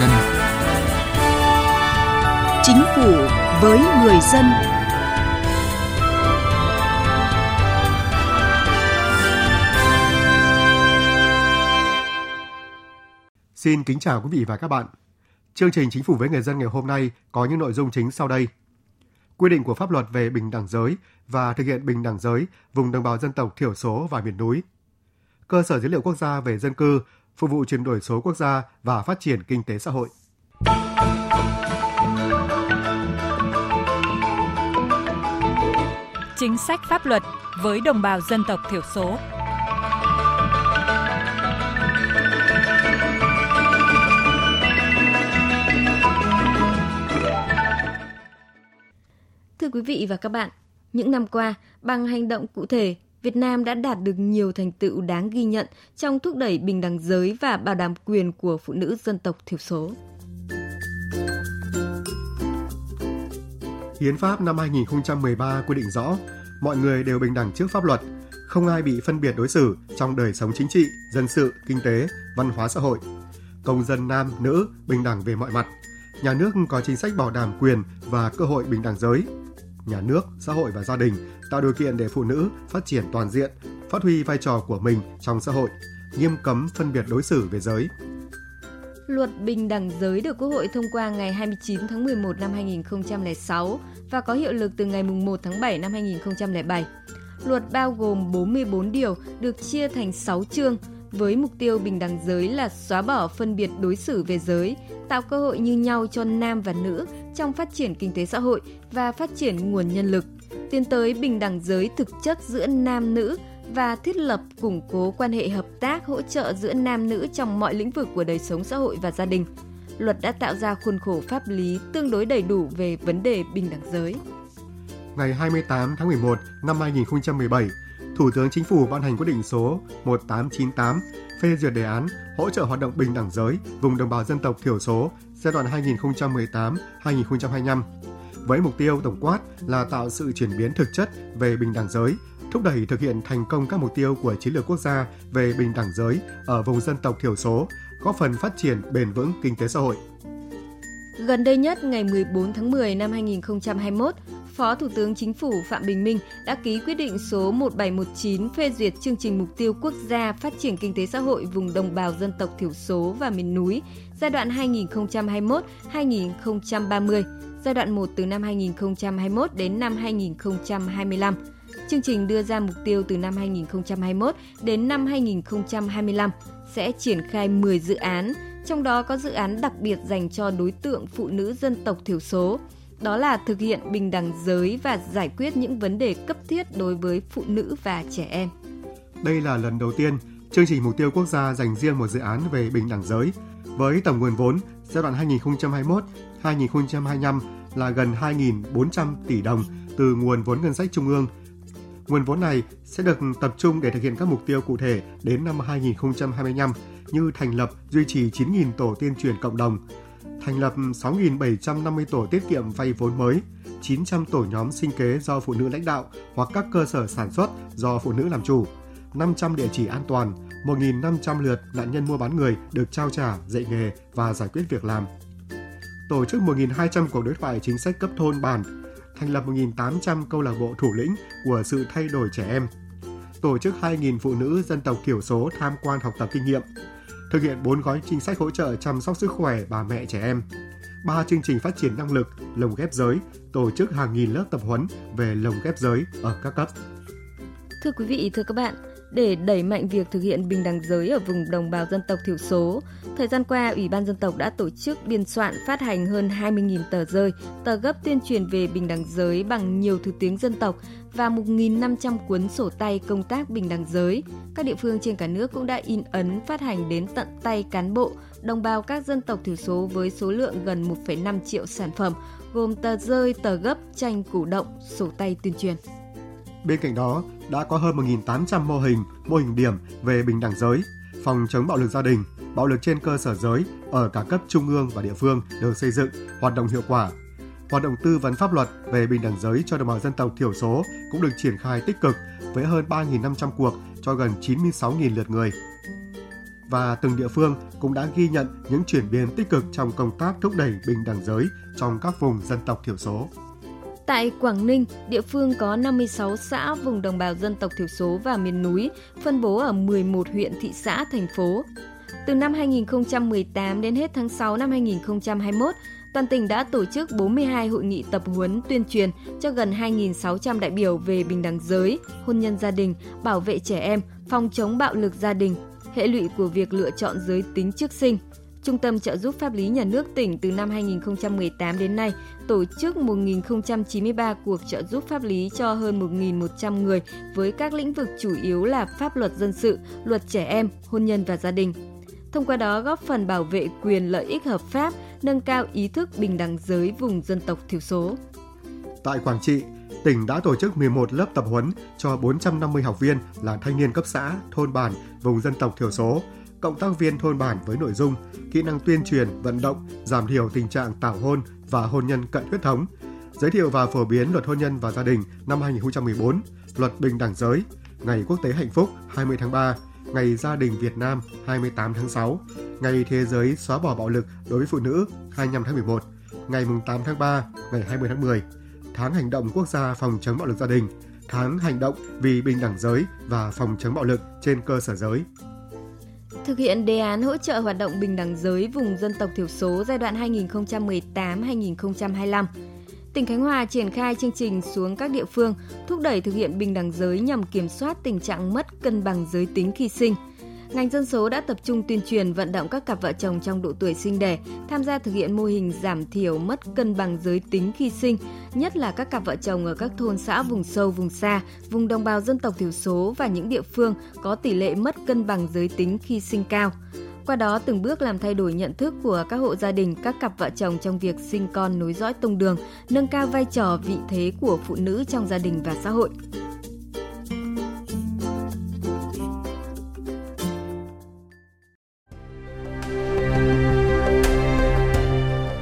dân. Chính phủ với người dân. Xin kính chào quý vị và các bạn. Chương trình Chính phủ với người dân ngày hôm nay có những nội dung chính sau đây. Quy định của pháp luật về bình đẳng giới và thực hiện bình đẳng giới vùng đồng bào dân tộc thiểu số và miền núi. Cơ sở dữ liệu quốc gia về dân cư, phục vụ chuyển đổi số quốc gia và phát triển kinh tế xã hội. Chính sách pháp luật với đồng bào dân tộc thiểu số. Thưa quý vị và các bạn, những năm qua, bằng hành động cụ thể, Việt Nam đã đạt được nhiều thành tựu đáng ghi nhận trong thúc đẩy bình đẳng giới và bảo đảm quyền của phụ nữ dân tộc thiểu số. Hiến pháp năm 2013 quy định rõ, mọi người đều bình đẳng trước pháp luật, không ai bị phân biệt đối xử trong đời sống chính trị, dân sự, kinh tế, văn hóa xã hội. Công dân nam, nữ bình đẳng về mọi mặt. Nhà nước có chính sách bảo đảm quyền và cơ hội bình đẳng giới. Nhà nước, xã hội và gia đình tạo điều kiện để phụ nữ phát triển toàn diện, phát huy vai trò của mình trong xã hội, nghiêm cấm phân biệt đối xử về giới. Luật bình đẳng giới được Quốc hội thông qua ngày 29 tháng 11 năm 2006 và có hiệu lực từ ngày 1 tháng 7 năm 2007. Luật bao gồm 44 điều được chia thành 6 chương với mục tiêu bình đẳng giới là xóa bỏ phân biệt đối xử về giới, tạo cơ hội như nhau cho nam và nữ trong phát triển kinh tế xã hội và phát triển nguồn nhân lực, tiến tới bình đẳng giới thực chất giữa nam nữ và thiết lập củng cố quan hệ hợp tác hỗ trợ giữa nam nữ trong mọi lĩnh vực của đời sống xã hội và gia đình. Luật đã tạo ra khuôn khổ pháp lý tương đối đầy đủ về vấn đề bình đẳng giới. Ngày 28 tháng 11 năm 2017, Thủ tướng Chính phủ ban hành quyết định số 1898 phê duyệt đề án hỗ trợ hoạt động bình đẳng giới vùng đồng bào dân tộc thiểu số giai đoạn 2018-2025 với mục tiêu tổng quát là tạo sự chuyển biến thực chất về bình đẳng giới, thúc đẩy thực hiện thành công các mục tiêu của Chiến lược Quốc gia về bình đẳng giới ở vùng dân tộc thiểu số, góp phần phát triển bền vững kinh tế xã hội. Gần đây nhất, ngày 14 tháng 10 năm 2021, Phó Thủ tướng Chính phủ Phạm Bình Minh đã ký quyết định số 1719 phê duyệt chương trình mục tiêu quốc gia phát triển kinh tế xã hội vùng đồng bào dân tộc thiểu số và miền núi giai đoạn 2021-2030, giai đoạn 1 từ năm 2021 đến năm 2025. Chương trình đưa ra mục tiêu từ năm 2021 đến năm 2025 sẽ triển khai 10 dự án, trong đó có dự án đặc biệt dành cho đối tượng phụ nữ dân tộc thiểu số. Đó là thực hiện bình đẳng giới và giải quyết những vấn đề cấp thiết đối với phụ nữ và trẻ em. Đây là lần đầu tiên chương trình mục tiêu quốc gia dành riêng một dự án về bình đẳng giới với tổng nguồn vốn giai đoạn 2021-2025 là gần 2.400 tỷ đồng từ nguồn vốn ngân sách trung ương. Nguồn vốn này sẽ được tập trung để thực hiện các mục tiêu cụ thể đến năm 2025 như thành lập, duy trì 9.000 tổ tuyên truyền cộng đồng, thành lập 6.750 tổ tiết kiệm vay vốn mới, 900 tổ nhóm sinh kế do phụ nữ lãnh đạo hoặc các cơ sở sản xuất do phụ nữ làm chủ, 500 địa chỉ an toàn, 1.500 lượt nạn nhân mua bán người được trao trả, dạy nghề và giải quyết việc làm. Tổ chức 1.200 cuộc đối thoại chính sách cấp thôn bản, thành lập 1.800 câu lạc bộ thủ lĩnh của sự thay đổi trẻ em, tổ chức 2.000 phụ nữ dân tộc thiểu số tham quan học tập kinh nghiệm, thực hiện 4 gói chính sách hỗ trợ chăm sóc sức khỏe bà mẹ trẻ em, 3 chương trình phát triển năng lực, lồng ghép giới, tổ chức hàng nghìn lớp tập huấn về lồng ghép giới ở các cấp. Thưa quý vị, thưa các bạn, để đẩy mạnh việc thực hiện bình đẳng giới ở vùng đồng bào dân tộc thiểu số, thời gian qua, Ủy ban Dân tộc đã tổ chức biên soạn phát hành hơn 20.000 tờ rơi, tờ gấp tuyên truyền về bình đẳng giới bằng nhiều thứ tiếng dân tộc và 1.500 cuốn sổ tay công tác bình đẳng giới. Các địa phương trên cả nước cũng đã in ấn phát hành đến tận tay cán bộ, đồng bào các dân tộc thiểu số với số lượng gần 1,5 triệu sản phẩm, gồm tờ rơi, tờ gấp, tranh cổ động, sổ tay tuyên truyền. Bên cạnh đó, đã có hơn 1.800 mô hình điểm về bình đẳng giới, phòng chống bạo lực gia đình, bạo lực trên cơ sở giới ở cả cấp trung ương và địa phương được xây dựng, hoạt động hiệu quả. Hoạt động tư vấn pháp luật về bình đẳng giới cho đồng bào dân tộc thiểu số cũng được triển khai tích cực với hơn 3.500 cuộc cho gần 96.000 lượt người. và từng địa phương cũng đã ghi nhận những chuyển biến tích cực trong công tác thúc đẩy bình đẳng giới trong các vùng dân tộc thiểu số. Tại Quảng Ninh, địa phương có 56 xã vùng đồng bào dân tộc thiểu số và miền núi, phân bố ở 11 huyện, thị xã, thành phố. Từ năm 2018 đến hết tháng 6 năm 2021, toàn tỉnh đã tổ chức 42 hội nghị tập huấn tuyên truyền cho gần 2.600 đại biểu về bình đẳng giới, hôn nhân gia đình, bảo vệ trẻ em, phòng chống bạo lực gia đình, hệ lụy của việc lựa chọn giới tính trước sinh. Trung tâm trợ giúp pháp lý nhà nước tỉnh từ năm 2018 đến nay tổ chức 1.093 cuộc trợ giúp pháp lý cho hơn 1.100 người với các lĩnh vực chủ yếu là pháp luật dân sự, luật trẻ em, hôn nhân và gia đình. Thông qua đó góp phần bảo vệ quyền lợi ích hợp pháp, nâng cao ý thức bình đẳng giới vùng dân tộc thiểu số. Tại Quảng Trị, tỉnh đã tổ chức 11 lớp tập huấn cho 450 học viên là thanh niên cấp xã, thôn bản, vùng dân tộc thiểu số, cộng tác viên thôn bản với nội dung kỹ năng tuyên truyền, vận động, giảm thiểu tình trạng tảo hôn và hôn nhân cận huyết thống, giới thiệu và phổ biến luật hôn nhân và gia đình năm 2014, luật bình đẳng giới, Ngày Quốc tế Hạnh phúc 20 tháng 3, Ngày Gia đình Việt Nam 28 tháng 6, Ngày Thế giới xóa bỏ bạo lực đối với phụ nữ 25 tháng 11, Ngày 8 tháng 3, Ngày 20 tháng 10, Tháng Hành động Quốc gia phòng chống bạo lực gia đình, Tháng Hành động vì bình đẳng giới và phòng chống bạo lực trên cơ sở giới. Thực hiện đề án hỗ trợ hoạt động bình đẳng giới vùng dân tộc thiểu số giai đoạn 2018-2025, tỉnh Khánh Hòa triển khai chương trình xuống các địa phương thúc đẩy thực hiện bình đẳng giới nhằm kiểm soát tình trạng mất cân bằng giới tính khi sinh. Ngành dân số đã tập trung tuyên truyền vận động các cặp vợ chồng trong độ tuổi sinh đẻ tham gia thực hiện mô hình giảm thiểu mất cân bằng giới tính khi sinh, nhất là các cặp vợ chồng ở các thôn xã vùng sâu, vùng xa, vùng đồng bào dân tộc thiểu số và những địa phương có tỷ lệ mất cân bằng giới tính khi sinh cao. Qua đó từng bước làm thay đổi nhận thức của các hộ gia đình, các cặp vợ chồng trong việc sinh con nối dõi tông đường, nâng cao vai trò vị thế của phụ nữ trong gia đình và xã hội.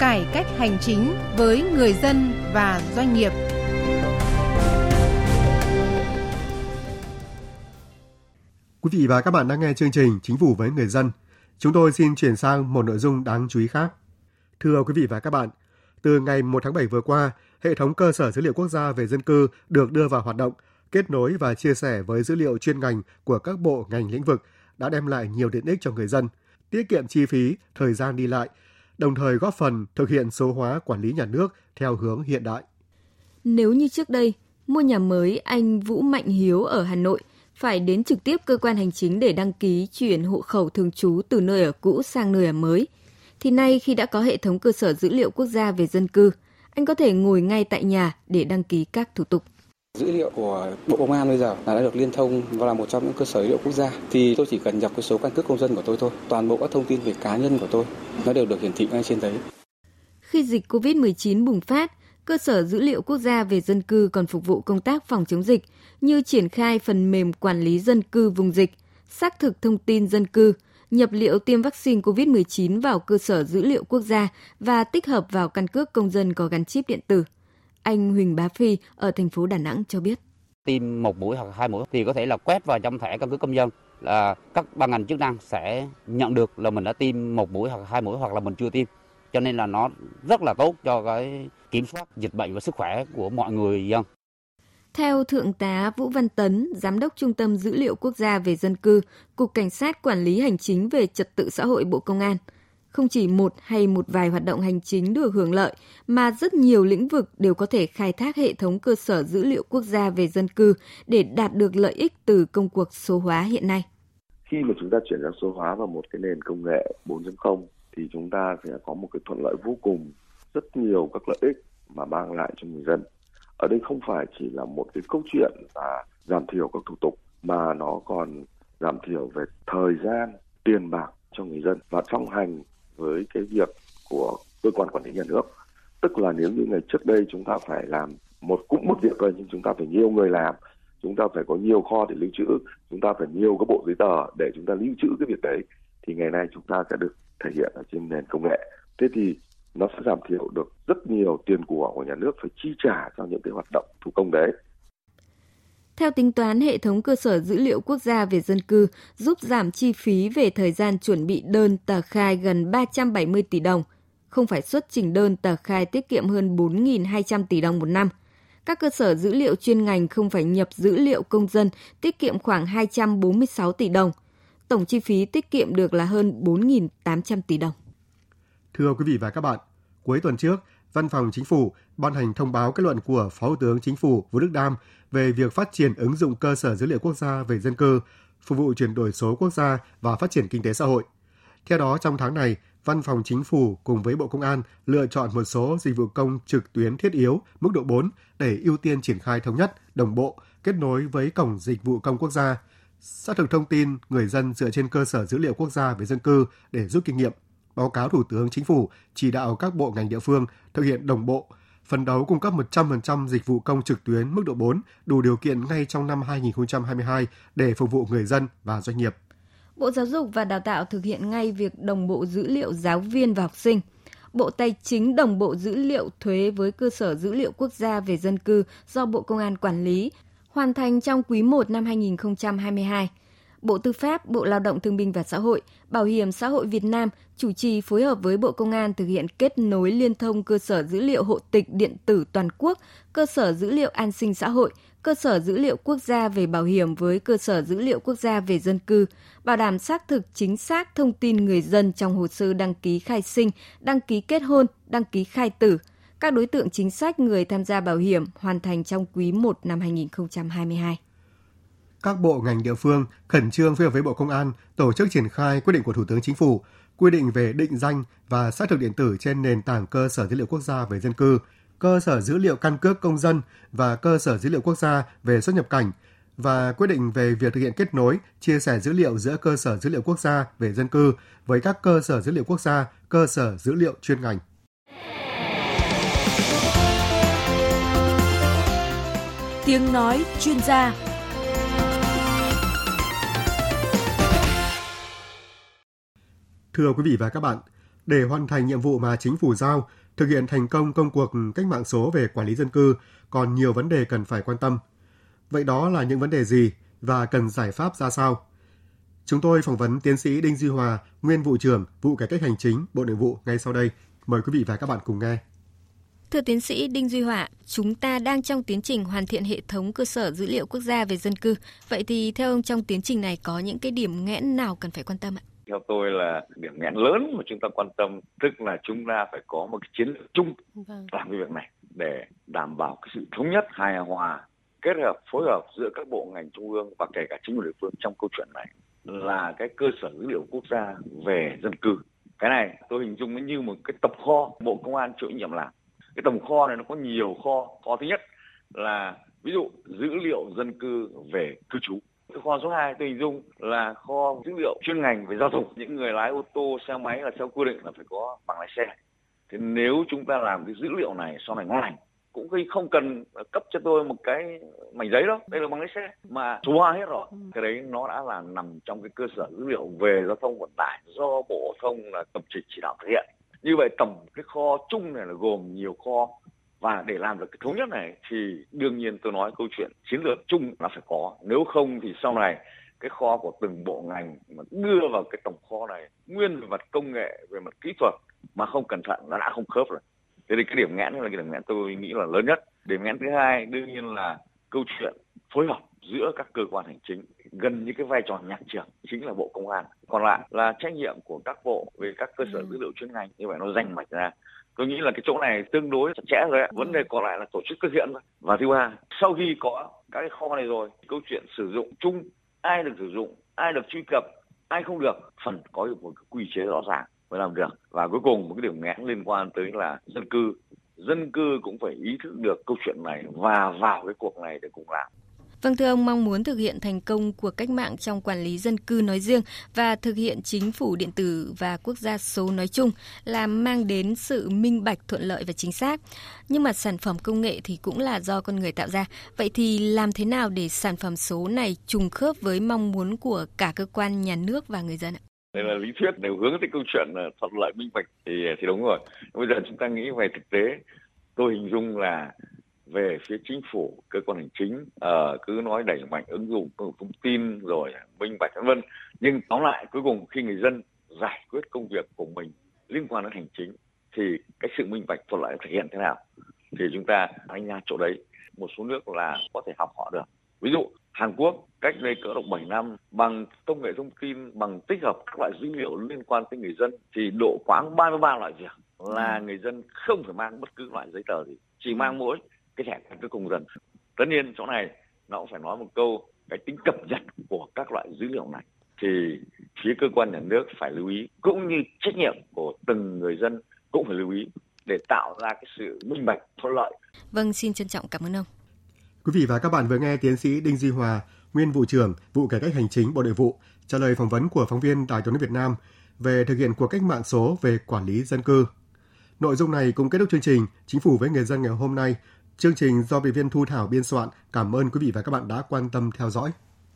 Cải cách hành chính với người dân và doanh nghiệp. Quý vị và các bạn đang nghe chương trình Chính phủ với người dân. Chúng tôi xin chuyển sang một nội dung đáng chú ý khác. Thưa quý vị và các bạn, từ ngày 1 tháng 7 vừa qua, hệ thống cơ sở dữ liệu quốc gia về dân cư được đưa vào hoạt động, kết nối và chia sẻ với dữ liệu chuyên ngành của các bộ ngành lĩnh vực đã đem lại nhiều tiện ích cho người dân, tiết kiệm chi phí, thời gian đi lại, đồng thời góp phần thực hiện số hóa quản lý nhà nước theo hướng hiện đại. Nếu như trước đây, mua nhà mới anh Vũ Mạnh Hiếu ở Hà Nội phải đến trực tiếp cơ quan hành chính để đăng ký chuyển hộ khẩu thường trú từ nơi ở cũ sang nơi ở mới, thì nay khi đã có hệ thống cơ sở dữ liệu quốc gia về dân cư, anh có thể ngồi ngay tại nhà để đăng ký các thủ tục. Dữ liệu của Bộ Công an bây giờ đã được liên thông và là một trong những cơ sở dữ liệu quốc gia, thì tôi chỉ cần nhập cái số căn cước công dân của tôi thôi. Toàn bộ các thông tin về cá nhân của tôi nó đều được hiển thị ngay trên đấy. Khi dịch COVID-19 bùng phát, cơ sở dữ liệu quốc gia về dân cư còn phục vụ công tác phòng chống dịch như triển khai phần mềm quản lý dân cư vùng dịch, xác thực thông tin dân cư, nhập liệu tiêm vaccine COVID-19 vào cơ sở dữ liệu quốc gia và tích hợp vào căn cước công dân có gắn chip điện tử. Anh Huỳnh Bá Phi ở thành phố Đà Nẵng cho biết. Tiêm một mũi hoặc hai mũi thì có thể là quét vào trong thẻ căn cước công dân, là các ban ngành chức năng sẽ nhận được là mình đã tiêm một mũi hoặc hai mũi hoặc là mình chưa tiêm. Cho nên là nó rất là tốt cho cái kiểm soát dịch bệnh và sức khỏe của mọi người dân. Theo Thượng tá Vũ Văn Tấn, Giám đốc Trung tâm Dữ liệu Quốc gia về Dân cư, Cục Cảnh sát Quản lý Hành chính về Trật tự xã hội Bộ Công an, không chỉ một hay một vài hoạt động hành chính được hưởng lợi, mà rất nhiều lĩnh vực đều có thể khai thác hệ thống cơ sở dữ liệu quốc gia về dân cư để đạt được lợi ích từ công cuộc số hóa hiện nay. Khi mà chúng ta chuyển sang số hóa vào một cái nền công nghệ 4.0 thì chúng ta sẽ có một cái thuận lợi vô cùng, rất nhiều các lợi ích mà mang lại cho người dân. Ở đây không phải chỉ là một cái câu chuyện là giảm thiểu các thủ tục, mà nó còn giảm thiểu về thời gian, tiền bạc cho người dân và song hành với cái việc của cơ quan quản lý nhà nước. Tức là nếu như ngày trước đây chúng ta phải làm một việc thôi, nhưng chúng ta phải nhiều người làm, chúng ta phải có nhiều kho để lưu trữ, chúng ta phải nhiều các bộ giấy tờ để chúng ta lưu trữ cái việc đấy, thì ngày nay chúng ta sẽ được thể hiện ở trên nền công nghệ. Thế thì nó sẽ giảm thiểu được rất nhiều tiền của nhà nước phải chi trả cho những cái hoạt động thủ công đấy. Theo tính toán, hệ thống cơ sở dữ liệu quốc gia về dân cư giúp giảm chi phí về thời gian chuẩn bị đơn tờ khai gần 370 tỷ đồng. Không phải xuất trình đơn tờ khai tiết kiệm hơn 4.200 tỷ đồng một năm. Các cơ sở dữ liệu chuyên ngành không phải nhập dữ liệu công dân tiết kiệm khoảng 246 tỷ đồng. Tổng chi phí tiết kiệm được là hơn 4.800 tỷ đồng. Thưa quý vị và các bạn, cuối tuần trước, Văn phòng Chính phủ ban hành thông báo kết luận của Phó Thủ tướng Chính phủ Vũ Đức Đam về việc phát triển ứng dụng cơ sở dữ liệu quốc gia về dân cư, phục vụ chuyển đổi số quốc gia và phát triển kinh tế xã hội. Theo đó, trong tháng này, Văn phòng Chính phủ cùng với Bộ Công an lựa chọn một số dịch vụ công trực tuyến thiết yếu mức độ 4 để ưu tiên triển khai thống nhất, đồng bộ, kết nối với Cổng Dịch vụ Công Quốc gia, xác thực thông tin người dân dựa trên cơ sở dữ liệu quốc gia về dân cư để rút kinh nghiệm, báo cáo Thủ tướng Chính phủ chỉ đạo các bộ ngành địa phương thực hiện đồng bộ, phấn đấu cung cấp 100% dịch vụ công trực tuyến mức độ 4 đủ điều kiện ngay trong năm 2022 để phục vụ người dân và doanh nghiệp. Bộ Giáo dục và Đào tạo thực hiện ngay việc đồng bộ dữ liệu giáo viên và học sinh. Bộ Tài chính đồng bộ dữ liệu thuế với cơ sở dữ liệu quốc gia về dân cư do Bộ Công an quản lý, hoàn thành trong quý 1 năm 2022. Bộ Tư pháp, Bộ Lao động Thương binh và Xã hội, Bảo hiểm xã hội Việt Nam chủ trì phối hợp với Bộ Công an thực hiện kết nối liên thông cơ sở dữ liệu hộ tịch điện tử toàn quốc, cơ sở dữ liệu an sinh xã hội, cơ sở dữ liệu quốc gia về bảo hiểm với cơ sở dữ liệu quốc gia về dân cư, bảo đảm xác thực chính xác thông tin người dân trong hồ sơ đăng ký khai sinh, đăng ký kết hôn, đăng ký khai tử. Các đối tượng chính sách người tham gia bảo hiểm hoàn thành trong quý 1 năm 2022. Các bộ ngành địa phương khẩn trương phối hợp với Bộ Công an tổ chức triển khai quyết định của Thủ tướng Chính phủ quy định về định danh và xác thực điện tử trên nền tảng cơ sở dữ liệu quốc gia về dân cư, cơ sở dữ liệu căn cước công dân và cơ sở dữ liệu quốc gia về xuất nhập cảnh và quyết định về việc thực hiện kết nối, chia sẻ dữ liệu giữa cơ sở dữ liệu quốc gia về dân cư với các cơ sở dữ liệu quốc gia, cơ sở dữ liệu chuyên ngành. Tiếng nói chuyên gia. Thưa quý vị và các bạn, để hoàn thành nhiệm vụ mà Chính phủ giao, thực hiện thành công công cuộc cách mạng số về quản lý dân cư còn nhiều vấn đề cần phải quan tâm. Vậy đó là những vấn đề gì và cần giải pháp ra sao? Chúng tôi phỏng vấn tiến sĩ Đinh Duy Hòa, nguyên vụ trưởng vụ cải cách hành chính Bộ Nội vụ ngay sau đây. Mời quý vị và các bạn cùng nghe. Thưa tiến sĩ Đinh Duy Hòa, chúng ta đang trong tiến trình hoàn thiện hệ thống cơ sở dữ liệu quốc gia về dân cư. Vậy thì theo ông, trong tiến trình này có những cái điểm nghẽn nào cần phải quan tâm ạ? Theo tôi là điểm nghẽn lớn mà chúng ta quan tâm, tức là chúng ta phải có một cái chiến lược chung làm cái việc này để đảm bảo cái sự thống nhất, hài hòa, kết hợp, phối hợp giữa các bộ ngành trung ương và kể cả chính quyền địa phương trong câu chuyện này là cái cơ sở dữ liệu quốc gia về dân cư. Cái này tôi hình dung nó như một cái tập kho Bộ Công an chịu trách nhiệm làm. Cái tổng kho này nó có nhiều kho. Kho thứ nhất là ví dụ dữ liệu dân cư về cư trú. Kho số 2 tôi hình dung là kho dữ liệu chuyên ngành về giao thông. Những người lái ô tô, xe máy là theo quy định là phải có bằng lái xe. Thế nếu chúng ta làm cái dữ liệu này sau này ngon lành, cũng không cần cấp cho tôi một cái mảnh giấy đó, đây là bằng lái xe mà số hóa hết rồi. Cái đấy nó đã là nằm trong cái cơ sở dữ liệu về giao thông vận tải do Bộ Giao thông là tập chỉ đạo thực hiện. Như vậy tổng cái kho chung này là gồm nhiều kho. Và để làm được cái thống nhất này thì đương nhiên tôi nói câu chuyện chiến lược chung là phải có. Nếu không thì sau này cái kho của từng bộ ngành mà đưa vào cái tổng kho này nguyên về mặt công nghệ, về mặt kỹ thuật mà không cẩn thận nó đã không khớp rồi. Thế thì cái điểm nghẽn là cái điểm nghẽn tôi nghĩ là lớn nhất. Điểm nghẽn thứ hai đương nhiên là câu chuyện phối hợp giữa các cơ quan hành chính gần như cái vai trò nhạc trưởng chính là Bộ Công an. Còn lại là trách nhiệm của các bộ về các cơ sở dữ liệu chuyên ngành, như vậy nó rành mạch ra. Tôi nghĩ là cái chỗ này tương đối chặt chẽ rồi ạ. Vấn đề còn lại là tổ chức thực hiện thôi. Và thứ ba, sau khi có các cái kho này rồi, câu chuyện sử dụng chung, ai được sử dụng, ai được truy cập, ai không được, phần có được một cái quy chế rõ ràng mới làm được. Và cuối cùng một cái điểm nghẽn liên quan tới là dân cư cũng phải ý thức được câu chuyện này và vào cái cuộc này để cùng làm. Vâng, thưa ông, mong muốn thực hiện thành công cuộc cách mạng trong quản lý dân cư nói riêng và thực hiện chính phủ điện tử và quốc gia số nói chung là mang đến sự minh bạch, thuận lợi và chính xác. Nhưng mà sản phẩm công nghệ thì cũng là do con người tạo ra. Vậy thì làm thế nào để sản phẩm số này trùng khớp với mong muốn của cả cơ quan, nhà nước và người dân ạ? Đây là lý thuyết đều hướng tới câu chuyện thuận lợi, minh bạch thì đúng rồi. Bây giờ chúng ta nghĩ về thực tế, tôi hình dung là về phía chính phủ, cơ quan hành chính cứ nói đẩy mạnh ứng dụng công nghệ thông tin rồi minh bạch v.v. Nhưng tóm lại cuối cùng khi người dân giải quyết công việc của mình liên quan đến hành chính thì cái sự minh bạch thuận lợi thực hiện thế nào thì chúng ta đánh giá chỗ đấy. Một số nước là có thể học họ được. Ví dụ Hàn Quốc cách đây cỡ độ 7 năm bằng công nghệ thông tin, bằng tích hợp các loại dữ liệu liên quan tới người dân thì độ khoảng 33 loại việc là người dân không phải mang bất cứ loại giấy tờ gì, chỉ mang mỗi cái thẻ căn cước công dân. Tất nhiên chỗ này nó cũng phải nói một câu, cái tính cập nhật của các loại dữ liệu này thì phía cơ quan nhà nước phải lưu ý, cũng như trách nhiệm của từng người dân cũng phải lưu ý để tạo ra cái sự minh bạch thuận lợi. Vâng, xin trân trọng cảm ơn ông. Quý vị và các bạn vừa nghe tiến sĩ Đinh Duy Hòa, nguyên vụ trưởng vụ cải cách hành chính Bộ Nội vụ, trả lời phỏng vấn của phóng viên Đài Tiếng nói Việt Nam về thực hiện cuộc cách mạng số về quản lý dân cư. Nội dung này cũng kết thúc chương trình Chính phủ với người dân ngày hôm nay. Chương trình do biên tập viên Thu Thảo biên soạn. Cảm ơn quý vị và các bạn đã quan tâm theo dõi.